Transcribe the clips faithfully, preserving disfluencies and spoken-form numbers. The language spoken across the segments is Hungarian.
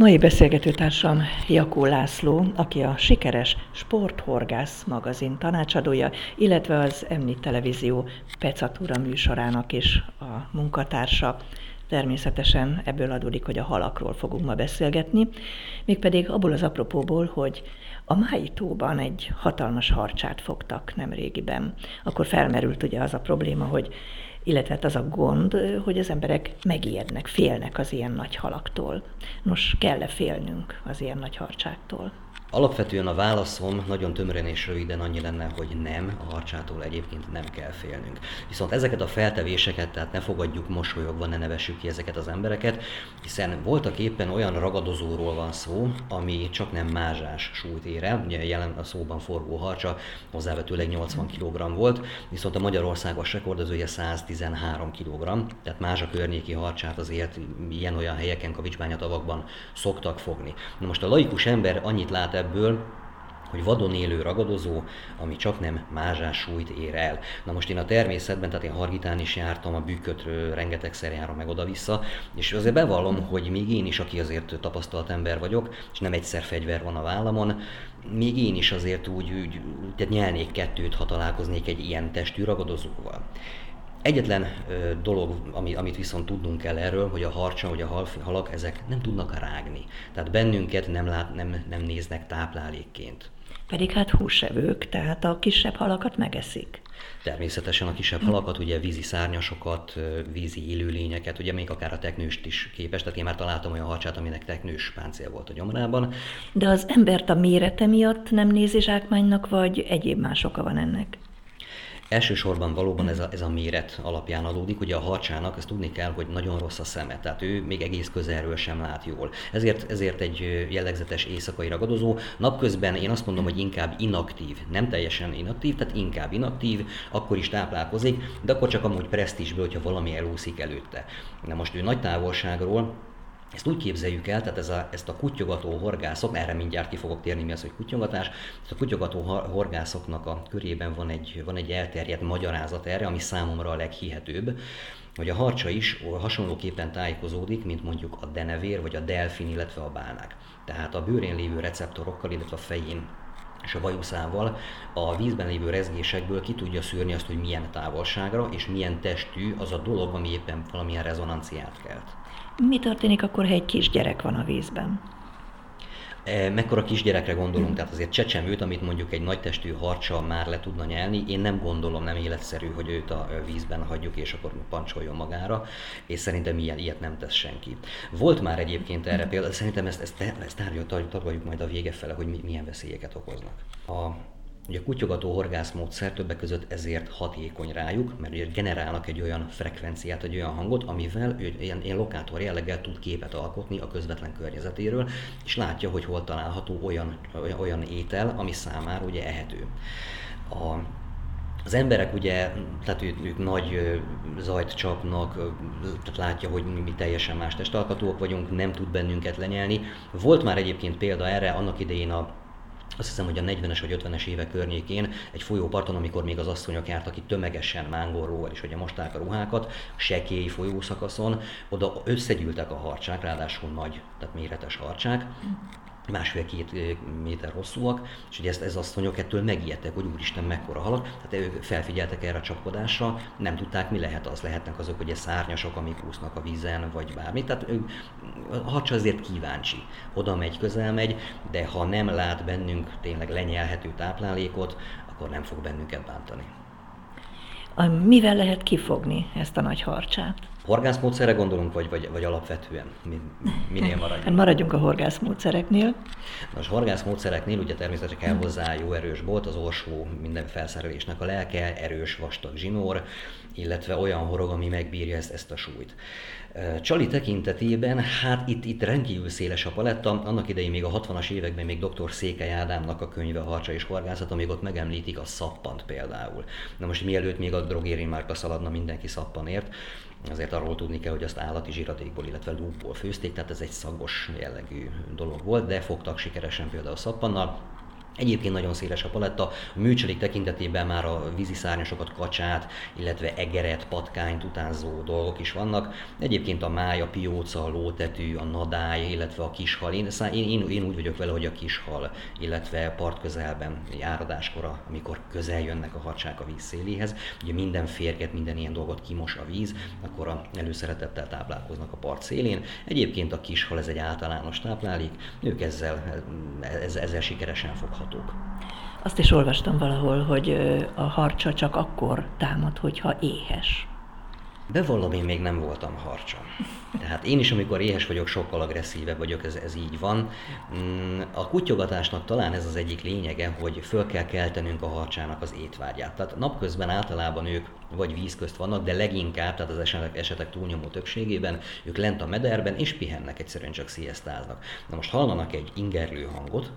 Mai beszélgetőtársam Jakó László, aki a Sikeres Sporthorgász magazin tanácsadója, illetve az MNi Televízió Pecatura műsorának is a munkatársa. Természetesen ebből adódik, hogy a halakról fogunk ma beszélgetni, mégpedig abból az apropóból, hogy a Mái tóban egy hatalmas harcsát fogtak nemrégiben. Akkor felmerült ugye az a probléma, hogy illetve az a gond, hogy az emberek megijednek, félnek az ilyen nagy halaktól. Nos, kell-e félnünk az ilyen nagy harcsáktól? Alapvetően a válaszom nagyon tömören és röviden annyi lenne, hogy nem, a harcsától egyébként nem kell félnünk. Viszont ezeket a feltevéseket, tehát ne fogadjuk mosolyogva, ne nevessük ki ezeket az embereket, hiszen voltak éppen olyan ragadozóról van szó, ami csak nem mázsás súlyt ér el, ugye jelen a szóban forgó harcsa hozzávetőleg nyolcvan kilogramm volt, viszont a Magyarországos rekordozója száztizenhárom kilogramm, tehát mázsa környéki harcsát azért ilyen-olyan helyeken, kavicsbányatavakban szoktak fogni. Na most a laikus ember annyit lát ebből, hogy vadon élő ragadozó, ami csak nem mázsás súlyt ér el. Na most én a természetben, tehát én Hargitán is jártam, a bükkötről rengetegszer járom meg oda-vissza, és azért bevallom, hogy még én is, aki azért tapasztalt ember vagyok, és nem egyszer fegyver van a vállamon, még én is azért úgy, úgy tehát nyelnék kettőt, ha találkoznék egy ilyen testű ragadozóval. Egyetlen ö, dolog, ami, amit viszont tudnunk kell erről, hogy a harcsa, hogy a hal, halak, ezek nem tudnak rágni. Tehát bennünket nem, lát, nem, nem néznek táplálékként. Pedig hát húsevők, tehát a kisebb halakat megeszik. Természetesen a kisebb halakat, ugye vízi szárnyasokat, vízi élőlényeket, ugye még akár a teknőst is képes, tehát én már találtam olyan harcsát, aminek teknős páncél volt a gyomrában. De az embert a mérete miatt nem nézi zsákmánynak, vagy egyéb más oka van ennek? Elsősorban valóban ez a, ez a méret alapján adódik, ugye a harcsának ezt tudni kell, hogy nagyon rossz a szeme, tehát ő még egész közelről sem lát jól. Ezért, ezért egy jellegzetes éjszakai ragadozó. Napközben én azt mondom, hogy inkább inaktív, nem teljesen inaktív, tehát inkább inaktív, akkor is táplálkozik, de akkor csak amúgy presztízsből, hogyha valami elúszik előtte. Na most ő nagy távolságról, ezt úgy képzeljük el, tehát ez a, ezt a kuttyogató horgászok, erre mindjárt ki fogok térni, mi az, hogy kuttyogatás, tehát a kuttyogató horgászoknak a körében van egy, van egy elterjedt magyarázat erre, ami számomra a leghihetőbb, hogy a harcsa is hasonlóképpen tájékozódik, mint mondjuk a denevér, vagy a delfin, illetve a bálnák. Tehát a bőrén lévő receptorokkal, illetve a fején és a bajuszával a vízben lévő rezgésekből ki tudja szűrni azt, hogy milyen távolságra és milyen testű az a dolog, ami éppen valamilyen rezonanciát kelt. Mi történik akkor, ha egy kisgyerek van a vízben? Mekkora kisgyerekre gondolunk, tehát azért csecsemőt, amit mondjuk egy nagy testű harcsa már le tudna nyelni, én nem gondolom, nem életszerű, hogy őt a vízben hagyjuk, és akkor pancsoljon magára, és szerintem ilyen, ilyet nem tesz senki. Volt már egyébként erre példa, szerintem ezt, ezt, ezt tárgyaljuk majd a vége fele, hogy mi, milyen veszélyeket okoznak. A, ugye a kutyogató horgászmódszer többek között ezért hatékony rájuk, mert ugye generálnak egy olyan frekvenciát, egy olyan hangot, amivel ő ilyen, ilyen lokátor jelleggel tud képet alkotni a közvetlen környezetéről, és látja, hogy hol található olyan, olyan, olyan étel, ami számára ugye ehető. A, az emberek ugye, tehát ők, ők nagy zajt csapnak, tehát látja, hogy mi teljesen más testalkatók vagyunk, nem tud bennünket lenyelni. Volt már egyébként példa erre, annak idején a Azt hiszem, hogy a negyvenes vagy ötvenes évek környékén egy folyóparton, amikor még az asszonyok jártak itt tömegesen mángorróval, és ugye mosták a ruhákat, a sekély folyószakaszon, oda összegyűltek a harcsák, ráadásul nagy, tehát méretes harcsák, másfél-két méter hosszúak, és ugye ezt, ez asszonyok ettől megijedtek, hogy úristen, mekkora halak, tehát ők felfigyeltek erre a csapkodásra, nem tudták, mi lehet az, lehetnek azok ugye szárnyasok, amik úsznak a vízen, vagy bármi, tehát ők, a harcsa azért kíváncsi, oda megy, közel megy, de ha nem lát bennünk tényleg lenyelhető táplálékot, akkor nem fog bennünket bántani. Mivel lehet kifogni ezt a nagy harcsát? Horgászmódszerre gondolunk, vagy, vagy, vagy alapvetően? Minél maradjunk? Hát maradjunk a horgászmódszereknél. Nos, horgászmódszereknél ugye természetesen kell hozzá jó erős bolt, az orsó minden felszerelésnek a lelke, erős vastag zsinór, illetve olyan horog, ami megbírja ezt, ezt a súlyt. Csali tekintetében, hát itt, itt rendkívül széles a paletta, annak idején még a hatvanas években még dr. Székely Ádámnak a könyve Harcsa és horgászat, amíg ott megemlítik a szappant például. Na most mielőtt még a drogérin márka szaladna mindenki szappanért, azért arról tudni kell, hogy azt állati zsíradékból, illetve lúpból főzték, tehát ez egy szagos jellegű dolog volt, de fogtak sikeresen például szappannal. Egyébként nagyon széles a paletta, a műcselék tekintetében már a víziszárnyasokat, kacsát, illetve egeret, patkányt utánzó dolgok is vannak. Egyébként a máj, a pióca, a lótetű, a nadály, illetve a kishal. Én, én, én úgy vagyok vele, hogy a kishal, illetve part közelben, áradáskora, amikor közel jönnek a harcsák a víz széléhez. Ugye minden férget, minden ilyen dolgot kimos a víz, akkor a előszeretettel táplálkoznak a part szélén. Egyébként a kishal, ez egy általános táplálék, ők ezzel, ezzel, ezzel sikeresen foghatók. Azt is olvastam valahol, hogy a harcsa csak akkor támad, hogyha éhes. Bevallom, én még nem voltam harcsa. Tehát én is, amikor éhes vagyok, sokkal agresszívebb vagyok, ez, ez így van. A kutyogatásnak talán ez az egyik lényege, hogy föl kell keltenünk a harcsának az étvágyát. Tehát napközben általában ők vagy víz közt vannak, de leginkább, tehát az esetek, esetek túlnyomó többségében, ők lent a mederben és pihennek, egyszerűen csak sziasztáznak. Na most hallanak egy ingerlő hangot,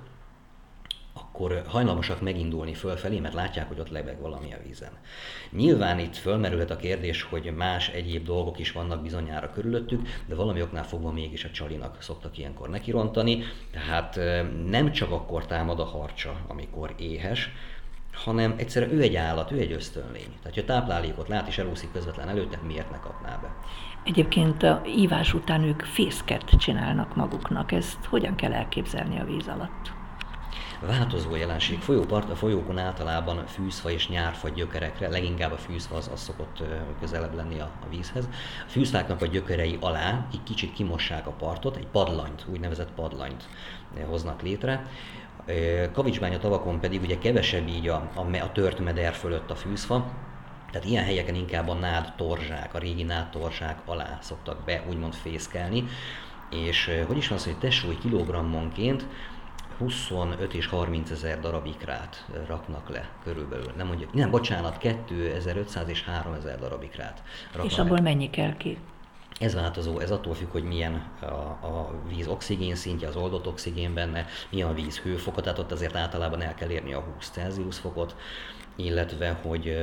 akkor hajlamosak megindulni fölfelé, mert látják, hogy ott lebeg valami a vízen. Nyilván itt fölmerülhet a kérdés, hogy más egyéb dolgok is vannak bizonyára körülöttük, de valami oknál fogva mégis a csalinak szoktak ilyenkor nekirontani, tehát nem csak akkor támad a harcsa, amikor éhes, hanem egyszerűen ő egy állat, ő egy ösztönlény. Tehát, ha táplálékot lát és elúszik közvetlen előtte, miért ne kapná be? Egyébként a ívás után ők fészket csinálnak maguknak. Ezt hogyan kell elképzelni a víz alatt? Változó jelenség. Folyópart, a folyókon általában fűzfa és nyárfa gyökerekre, leginkább a fűzfa az, az szokott közelebb lenni a, a vízhez. A fűzfáknak a gyökerei alá egy kicsit kimossák a partot, egy padlányt, úgynevezett padlányt hoznak létre. Kavicsbánya tavakon pedig ugye kevesebb így a, a, a tört meder fölött a fűzfa, tehát ilyen helyeken inkább a nád torzsák, a régi nád torzsák alá szoktak be úgymond fészkelni. És hogy is van az, hogy testsúly kilogrammonként huszonöt és harmincezer darab ikrát raknak le körülbelül. Nem mondjuk, nem, bocsánat, kétezer-ötszáz és háromezer darab ikrát raknak. És abból le. Mennyi kell ki? Ez változó, ez attól függ, hogy milyen a, a víz oxigén szintje, az oldott oxigén benne, milyen a víz hőfoka, tehát ott azért általában el kell érni a húsz Celsius fokot, illetve hogy,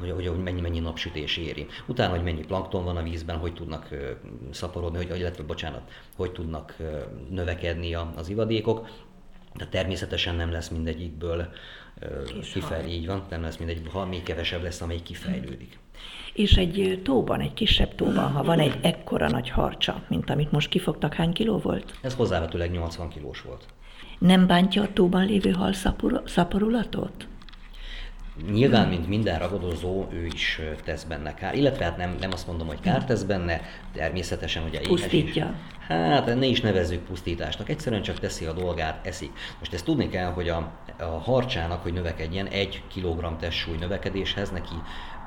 hogy, hogy mennyi, mennyi napsütés éri. Utána, hogy mennyi plankton van a vízben, hogy tudnak szaporodni, hogy, illetve bocsánat, hogy tudnak növekedni az ivadékok. De természetesen nem lesz mindegyikből kifejlődik, így van, nem lesz mindegyik, ha még kevesebb lesz, amelyik kifejlődik. És egy tóban, egy kisebb tóban, ha van egy ekkora nagy harcsa, mint amit most kifogtak, hány kiló volt? Ez hozzávetőleg nyolcvan kilós volt. Nem bántja a tóban lévő hal szaporulatot? Nyilván, mint minden ragadozó, ő is tesz benne kár, illetve hát nem, nem azt mondom, hogy kár tesz benne, természetesen ugye éhes is. Pusztítja. Hát ne is nevezzük pusztításnak, egyszerűen csak teszi a dolgát, eszik. Most ezt tudni kell, hogy a, a harcsának, hogy növekedjen, egy kilogramm testsúly növekedéshez neki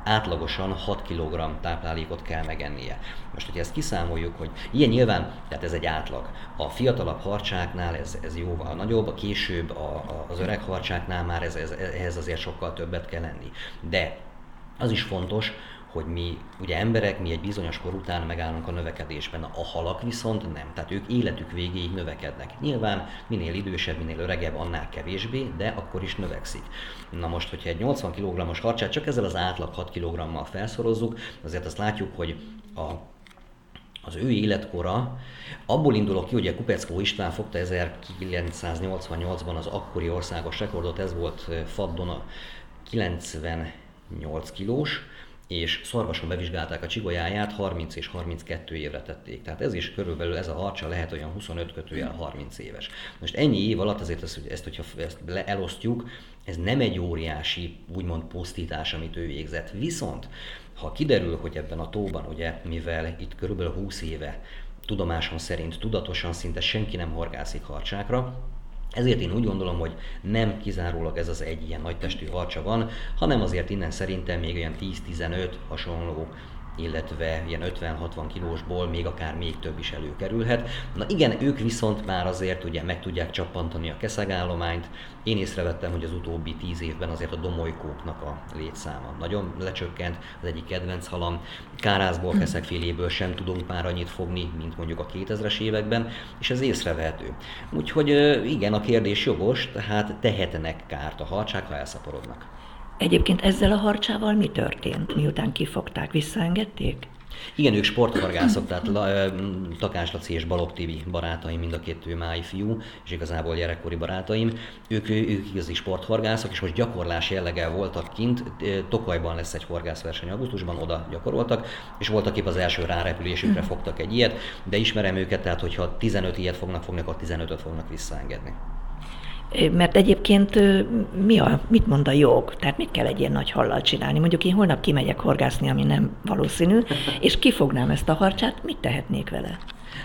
átlagosan hat kilogramm táplálékot kell megennie. Most, hogyha ezt kiszámoljuk, hogy ilyen nyilván, tehát ez egy átlag. A fiatalabb harcsáknál ez, ez jóval nagyobb, a később a, a, az öreg harcsáknál már ez, ez, ehhez azért sokkal többet kell enni. De az is fontos, hogy mi ugye emberek, mi egy bizonyos kor után megállunk a növekedésben, a halak viszont nem, tehát ők életük végéig növekednek. Nyilván minél idősebb, minél öregebb, annál kevésbé, de akkor is növekszik. Na most, hogyha egy nyolcvan kg-os harcsát csak ezzel az átlag hat kg-mal felszorozzuk, azért azt látjuk, hogy a az ő életkora, abból indulok ki, hogy a Kupeckó István fogta ezerkilencszáznyolcvannyolcban az akkori országos rekordot, ez volt Faddon a kilencvennyolc kilós, és szarvason bevizsgálták a csigolyáját, harminc és harminckettő évre tették. Tehát ez is körülbelül, ez a harcsa lehet olyan huszonöt kötőjel harminc éves. Most ennyi év alatt azért ezt, ezt hogyha ezt elosztjuk, ez nem egy óriási, úgymond pusztítás, amit ő végzett. Viszont, ha kiderül, hogy ebben a tóban, ugye, mivel itt körülbelül húsz éve tudomásom szerint tudatosan szinte senki nem horgászik harcsákra, ezért én úgy gondolom, hogy nem kizárólag ez az egy ilyen nagy testű harcsa van, hanem azért innen szerintem még olyan tíz-tizenöt hasonló, illetve ilyen ötven-hatvan kilósból még akár még több is előkerülhet. Na igen, ők viszont már azért ugye meg tudják csappantani a keszegállományt. Én észrevettem, hogy az utóbbi tíz évben azért a domolykóknak a létszáma nagyon lecsökkent, az egyik kedvenc halam. Kárászból, keszegféléből sem tudunk már annyit fogni, mint mondjuk a kétezres években, és ez észrevehető. Úgyhogy igen, a kérdés jogos, tehát tehetnek kárt a harcsák, ha elszaporodnak. Egyébként ezzel a harcsával mi történt, miután kifogták, visszaengedték? Igen, ők sporthorgászok, tehát Takás Laci és Balogh Tibi barátaim, mind a két ő máj fiú, és igazából gyerekkori barátaim. Ők, ők igazi sporthorgászok, és most gyakorlás jelleggel voltak kint. Tokajban lesz egy horgászverseny augusztusban, oda gyakoroltak, és voltak épp az első rárepülésükre fogtak egy ilyet, de ismerem őket, tehát hogyha tizenöt ilyet fognak fogni, akkor tizenötöt fognak visszaengedni. Mert egyébként mi a, mit mond a jog? Tehát mit kell egy ilyen nagy hallal csinálni? Mondjuk én holnap kimegyek horgászni, ami nem valószínű, és kifognám ezt a harcsát, mit tehetnék vele?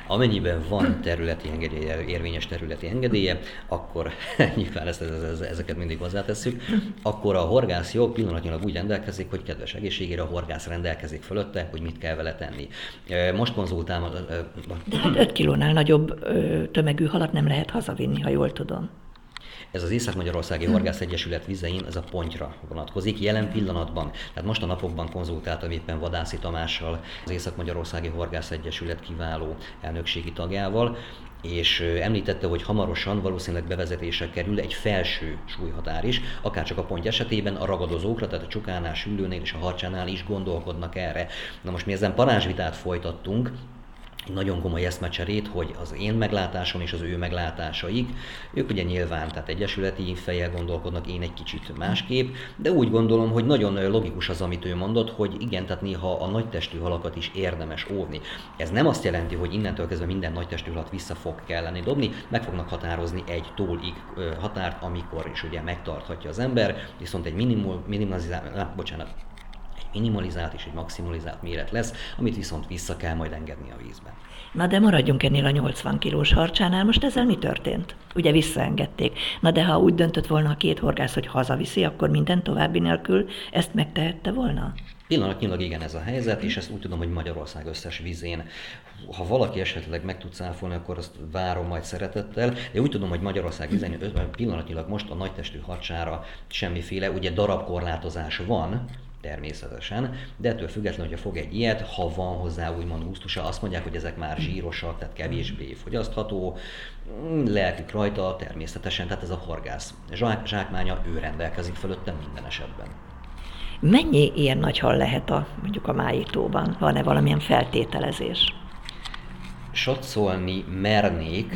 Amennyiben van területi engedélye, érvényes területi engedélye, akkor nyilván ezt, ezeket mindig hozzátesszük, akkor a horgász jog pillanatnyilag úgy rendelkezik, hogy kedves egészségére a horgász rendelkezik fölötte, hogy mit kell vele tenni. Most konzultálom... Hát öt kilónál nagyobb tömegű halat nem lehet hazavinni, ha jól tudom. Ez az Észak-Magyarországi Horgász Egyesület vizein, ez a pontyra vonatkozik jelen pillanatban. Tehát most a napokban konzultáltam éppen Vadászi Tamással, az Észak-Magyarországi Horgász Egyesület kiváló elnökségi tagjával, és említette, hogy hamarosan valószínűleg bevezetésre kerül egy felső súlyhatár is, akárcsak a ponty esetében a ragadozókra, tehát a csukánál, süllőnél és a harcsánál is gondolkodnak erre. Na most mi ezen parázsvitát folytattunk, egy nagyon komoly eszmecserét, hogy az én meglátásom és az ő meglátásaik, ők ugye nyilván, tehát egyesületi fejjel gondolkodnak, én egy kicsit másképp, de úgy gondolom, hogy nagyon logikus az, amit ő mondott, hogy igen, tehát néha a nagytestű halakat is érdemes óvni. Ez nem azt jelenti, hogy innentől kezdve minden nagytestű halat vissza fog kelleni dobni, meg fognak határozni egy tólig határt, amikor is ugye megtarthatja az ember, viszont egy minimum, minimalizál, bocsánat, minimalizált és egy maximalizált méret lesz, amit viszont vissza kell majd engedni a vízben. Na de maradjunk ennél a nyolcvan kilós harcsánál, most ezzel mi történt? Ugye visszaengedték. Na de ha úgy döntött volna a két horgász, hogy hazaviszi, akkor minden további nélkül ezt megtehette volna? Pillanatnyilag igen ez a helyzet, és ezt úgy tudom, hogy Magyarország összes vízén. Ha valaki esetleg meg tud cáfolni, akkor azt várom majd szeretettel, de úgy tudom, hogy Magyarország vízén pillanatnyilag most a nagytestű harcsára semmiféle, ugye darabkorlátozás van, természetesen, de ettől függetlenül, hogyha fog egy ilyet, ha van hozzá úgymond gusztusa, azt mondják, hogy ezek már zsírosak, tehát kevésbé fogyasztható, lelkük rajta természetesen, tehát ez a horgász Zsák, zsákmánya, ő rendelkezik fölöttem minden esetben. Mennyi ilyen nagy hal lehet a, mondjuk a májítóban? Van-e valamilyen feltételezés? Satszolni mernék,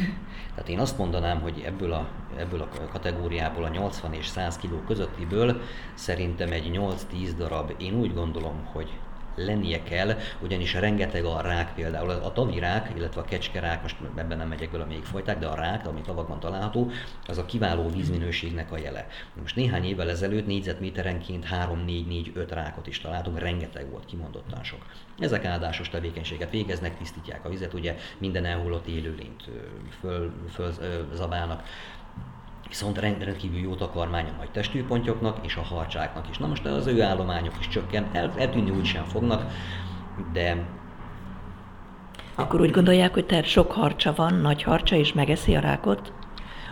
tehát én azt mondanám, hogy ebből a, ebből a kategóriából, a nyolcvan és száz kiló közöttiből szerintem egy nyolc-tíz darab, én úgy gondolom, hogy lennie kell, ugyanis rengeteg a rák például, a tavirák, illetve a kecskerák, most ebben nem megyek bele a fajták, de a rák, ami tavakban található, az a kiváló vízminőségnek a jele. Most néhány évvel ezelőtt négyzetméterenként három-négy-négy-öt rákot is találtunk, rengeteg volt, kimondottan sok. Ezek áldásos tevékenységet végeznek, tisztítják a vizet, ugye minden elhullott élőlényt fölzabálnak. Föl, viszont rendkívül jó takarmány a nagy testűpontyoknak és a harcsáknak is. Na most az ő állományok is csökken, el, eltűnni úgy sem fognak, de... Akkor úgy gondolják, hogy tehát sok harcsa van, nagy harcsa, és megeszi a rákot?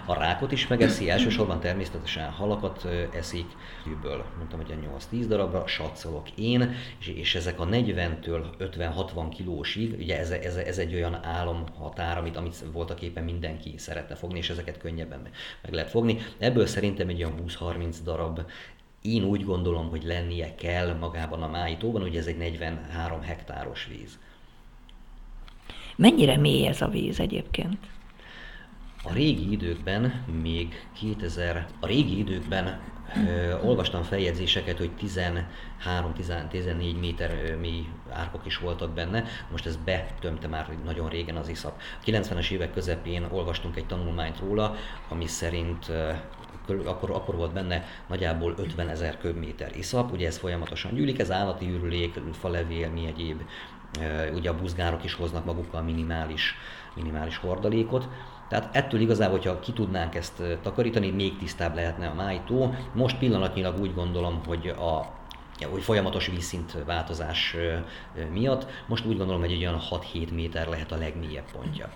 A rákot is megeszi, elsősorban természetesen halakat eszik, őből mondtam, hogy a nyolc-tíz darabra satszolok én, és, és ezek a negyventől ötven-hatvan kilósig, ugye ez, ez, ez egy olyan álomhatár, amit, amit voltak éppen mindenki szeretne fogni, és ezeket könnyebben meg lehet fogni. Ebből szerintem egy olyan húsz-harminc darab, én úgy gondolom, hogy lennie kell magában a májítóban, ugye ez egy negyvenhárom hektáros víz. Mennyire mély ez a víz egyébként? A régi időkben, még kétezer, a régi időkben ö, olvastam feljegyzéseket, hogy tizenhárom-tizennégy méter mély árkok is voltak benne, most ez betömte már nagyon régen az iszap. A kilencvenes évek közepén olvastunk egy tanulmányt róla, ami szerint ö, Akkor, akkor volt benne nagyjából ötvenezer köbméter iszap, ugye ez folyamatosan gyűlik, ez állati ürülék, falevél, mi egyéb, ugye a buzgárok is hoznak magukkal minimális, minimális hordalékot. Tehát ettől igazából, hogyha ki tudnánk ezt takarítani, még tisztább lehetne a májtó. Most pillanatnyilag úgy gondolom, hogy a hogy folyamatos vízszint változás miatt, most úgy gondolom, hogy egy olyan hat-hét méter lehet a legmélyebb pontja.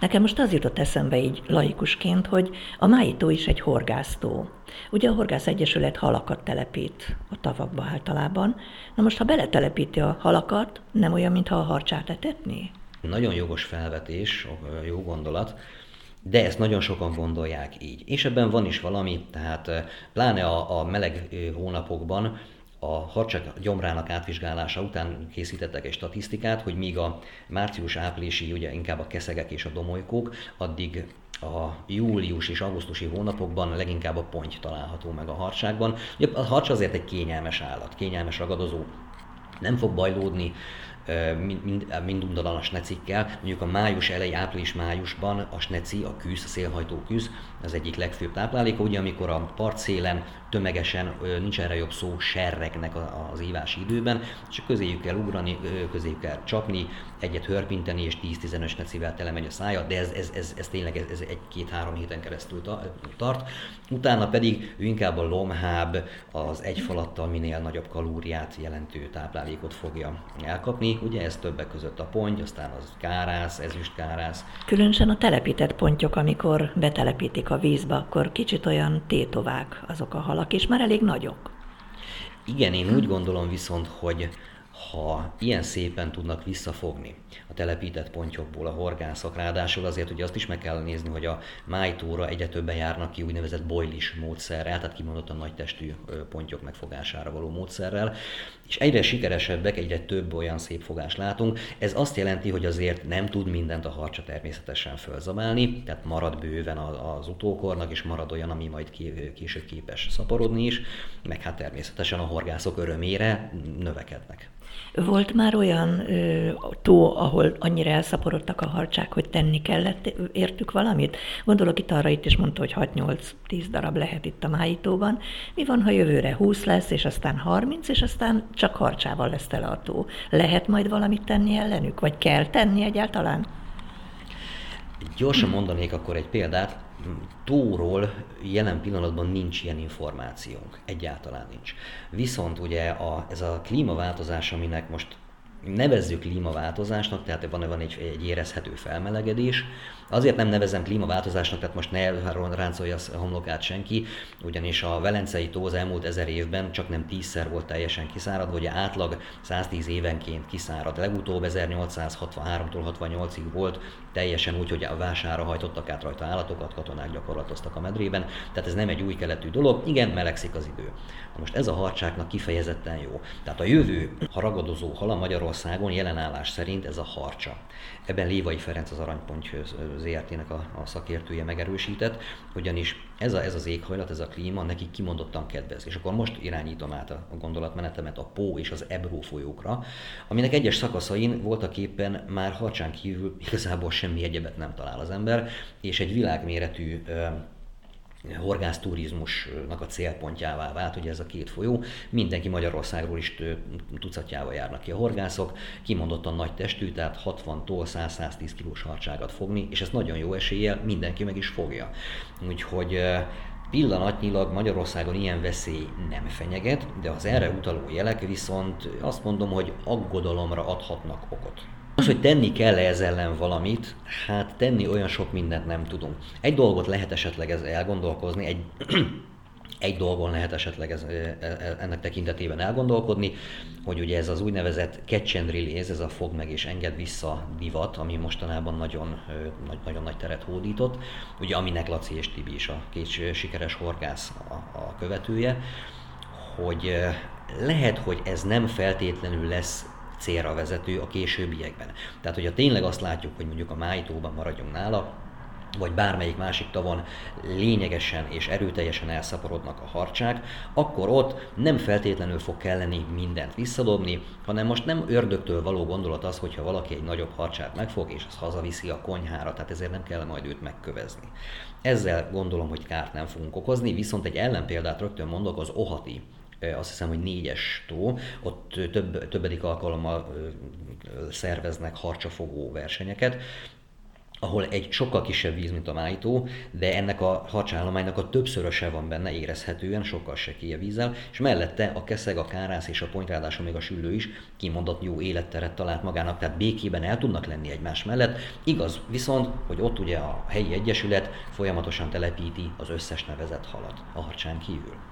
Nekem most az jutott eszembe így laikusként, hogy a májító is egy horgásztó. Ugye a Horgász Egyesület halakat telepít a tavakba általában. Na most, ha beletelepíti a halakat, nem olyan, mintha a harcsát etetné? Nagyon jogos felvetés, jó gondolat. De ezt nagyon sokan gondolják így. És ebben van is valami, tehát pláne a, a meleg hónapokban a harcsa gyomrának átvizsgálása után készítettek egy statisztikát, hogy míg a március-áprilisi, ugye inkább a keszegek és a domolykók, addig a július és augusztusi hónapokban leginkább a ponty található meg a harcsákban. A harcsa azért egy kényelmes állat, kényelmes ragadozó, nem fog bajlódni mindundalan a snecikkel. Mondjuk a május elejé, április-májusban a sneci, a kűsz, a szélhajtó kűsz, az egyik legfőbb tápláléka, ugye amikor a partszélen tömegesen, nincs erre jobb szó, serregnek az ívási időben, és közéjük kell ugrani, közéjük kell csapni, egyet hörpinteni, és tíz-tizenöt snecivel tele megy a szája, de ez, ez, ez, ez tényleg ez, ez egy-két-három héten keresztül tart. Utána pedig ő inkább a lomháb, az egyfalattal minél nagyobb kalóriát jelentő táplálékot fogja elkapni. Ugye ez többek között a ponty, aztán az kárász, ezüstkárász. Különösen a telepített pontyok, amikor betelepítik a vízbe, akkor kicsit olyan tétovák azok a halak, és már elég nagyok. Igen, én úgy gondolom viszont, hogy ha ilyen szépen tudnak visszafogni a telepített pontyokból a horgászok, ráadásul azért ugye azt is meg kell nézni, hogy a májtóra egyre többen járnak ki úgynevezett boilish módszerrel, tehát kimondottan nagy testű pontyok megfogására való módszerrel, és egyre sikeresebbek, egyre több olyan szép fogást látunk. Ez azt jelenti, hogy azért nem tud mindent a harcsa természetesen fölzabálni, tehát marad bőven az utókornak, és marad olyan, ami majd később képes szaporodni is, meg hát természetesen a horgászok örömére növekednek. Volt már olyan ö, tó, ahol annyira elszaporodtak a harcsák, hogy tenni kellett értük valamit? Gondolok itt arra, itt is mondta, hogy hat-nyolc-tíz darab lehet itt a Mályi tóban. Mi van, ha jövőre húsz lesz, és aztán harminc, és aztán csak harcsával lesz tele a tó? Lehet majd valamit tenni ellenük? Vagy kell tenni egyáltalán? Gyorsan mondanék akkor egy példát. Tóról jelen pillanatban nincs ilyen információnk, egyáltalán nincs. Viszont ugye a, ez a klímaváltozás, aminek most nevezzük klímaváltozásnak, tehát van, van egy, egy érezhető felmelegedés. Azért nem nevezem klímaváltozásnak, tehát most ne ráncolja a homlokát senki, ugyanis a Velencei tó az elmúlt ezer évben csak nem tízszer volt teljesen kiszáradva, hogy átlag száztíz évenként kiszárad. Legutóbb ezernyolcszázhatvanháromtól hatvannyolcig volt teljesen úgy, hogy a vására hajtottak át rajta állatokat, katonák gyakorlatoztak a medrében, tehát ez nem egy új keletű dolog, igen, melegszik az idő. Most ez a harcsáknak kifejezetten jó. Tehát a jövő ragadozó hala Magyarországon jelenállás szerint ez a harcsa. Ebben Lévai Ferenc az Aranyponty zé er té-nek a, a szakértője megerősített, ugyanis ez, a, ez az éghajlat, ez a klíma nekik kimondottan kedvez. És akkor most irányítom át a gondolatmenetemet a Pó és az Ebró folyókra, aminek egyes szakaszain voltak éppen már harcsán kívül igazából semmi egyebet nem talál az ember, és egy világméretű horgászturizmusnak a célpontjává vált, ugye ez a két folyó. Mindenki Magyarországról is tucatjával járnak ki a horgászok, kimondottan nagy testű, tehát hatvantól száz-száztíz kilós harcsákat fogni, és ez nagyon jó eséllyel mindenki meg is fogja. Úgyhogy pillanatnyilag Magyarországon ilyen veszély nem fenyeget, de az erre utaló jelek viszont azt mondom, hogy aggodalomra adhatnak okot. Az, hogy tenni kell-e ez ellen valamit, hát tenni olyan sok mindent nem tudunk. Egy dolgot lehet esetleg ez elgondolkozni, egy, egy dolgon lehet esetleg ez, ennek tekintetében elgondolkodni, hogy ugye ez az úgynevezett catch and release, ez a fogd meg és engedd vissza divat, ami mostanában nagyon, nagyon nagy teret hódított, ugye aminek Laci és Tibi is, a két sikeres horgász a, a követője, hogy lehet, hogy ez nem feltétlenül lesz célra vezető a későbbiekben. Tehát, hogyha tényleg azt látjuk, hogy mondjuk a Mályi tóban maradjunk nála, vagy bármelyik másik tavon lényegesen és erőteljesen elszaporodnak a harcsák, akkor ott nem feltétlenül fog kelleni mindent visszadobni, hanem most nem ördögtől való gondolat az, hogyha valaki egy nagyobb harcsát megfog, és azt hazaviszi a konyhára, tehát ezért nem kell majd őt megkövezni. Ezzel gondolom, hogy kárt nem fogunk okozni, viszont egy ellenpéldát rögtön mondok, az Ohati, azt hiszem, hogy négyes tó, ott több, többedik alkalommal szerveznek harcsafogó versenyeket, ahol egy sokkal kisebb víz, mint a Mályi tó, de ennek a harcsállománynak a többszöröse van benne érezhetően, sokkal sekélyebb vízzel, és mellette a keszeg, a kárász és a ponty, ráadásul még a süllő is kimondott jó életteret talált magának, tehát békében el tudnak lenni egymás mellett. Igaz viszont, hogy ott ugye a helyi egyesület folyamatosan telepíti az összes nevezett halat a harcsán kívül.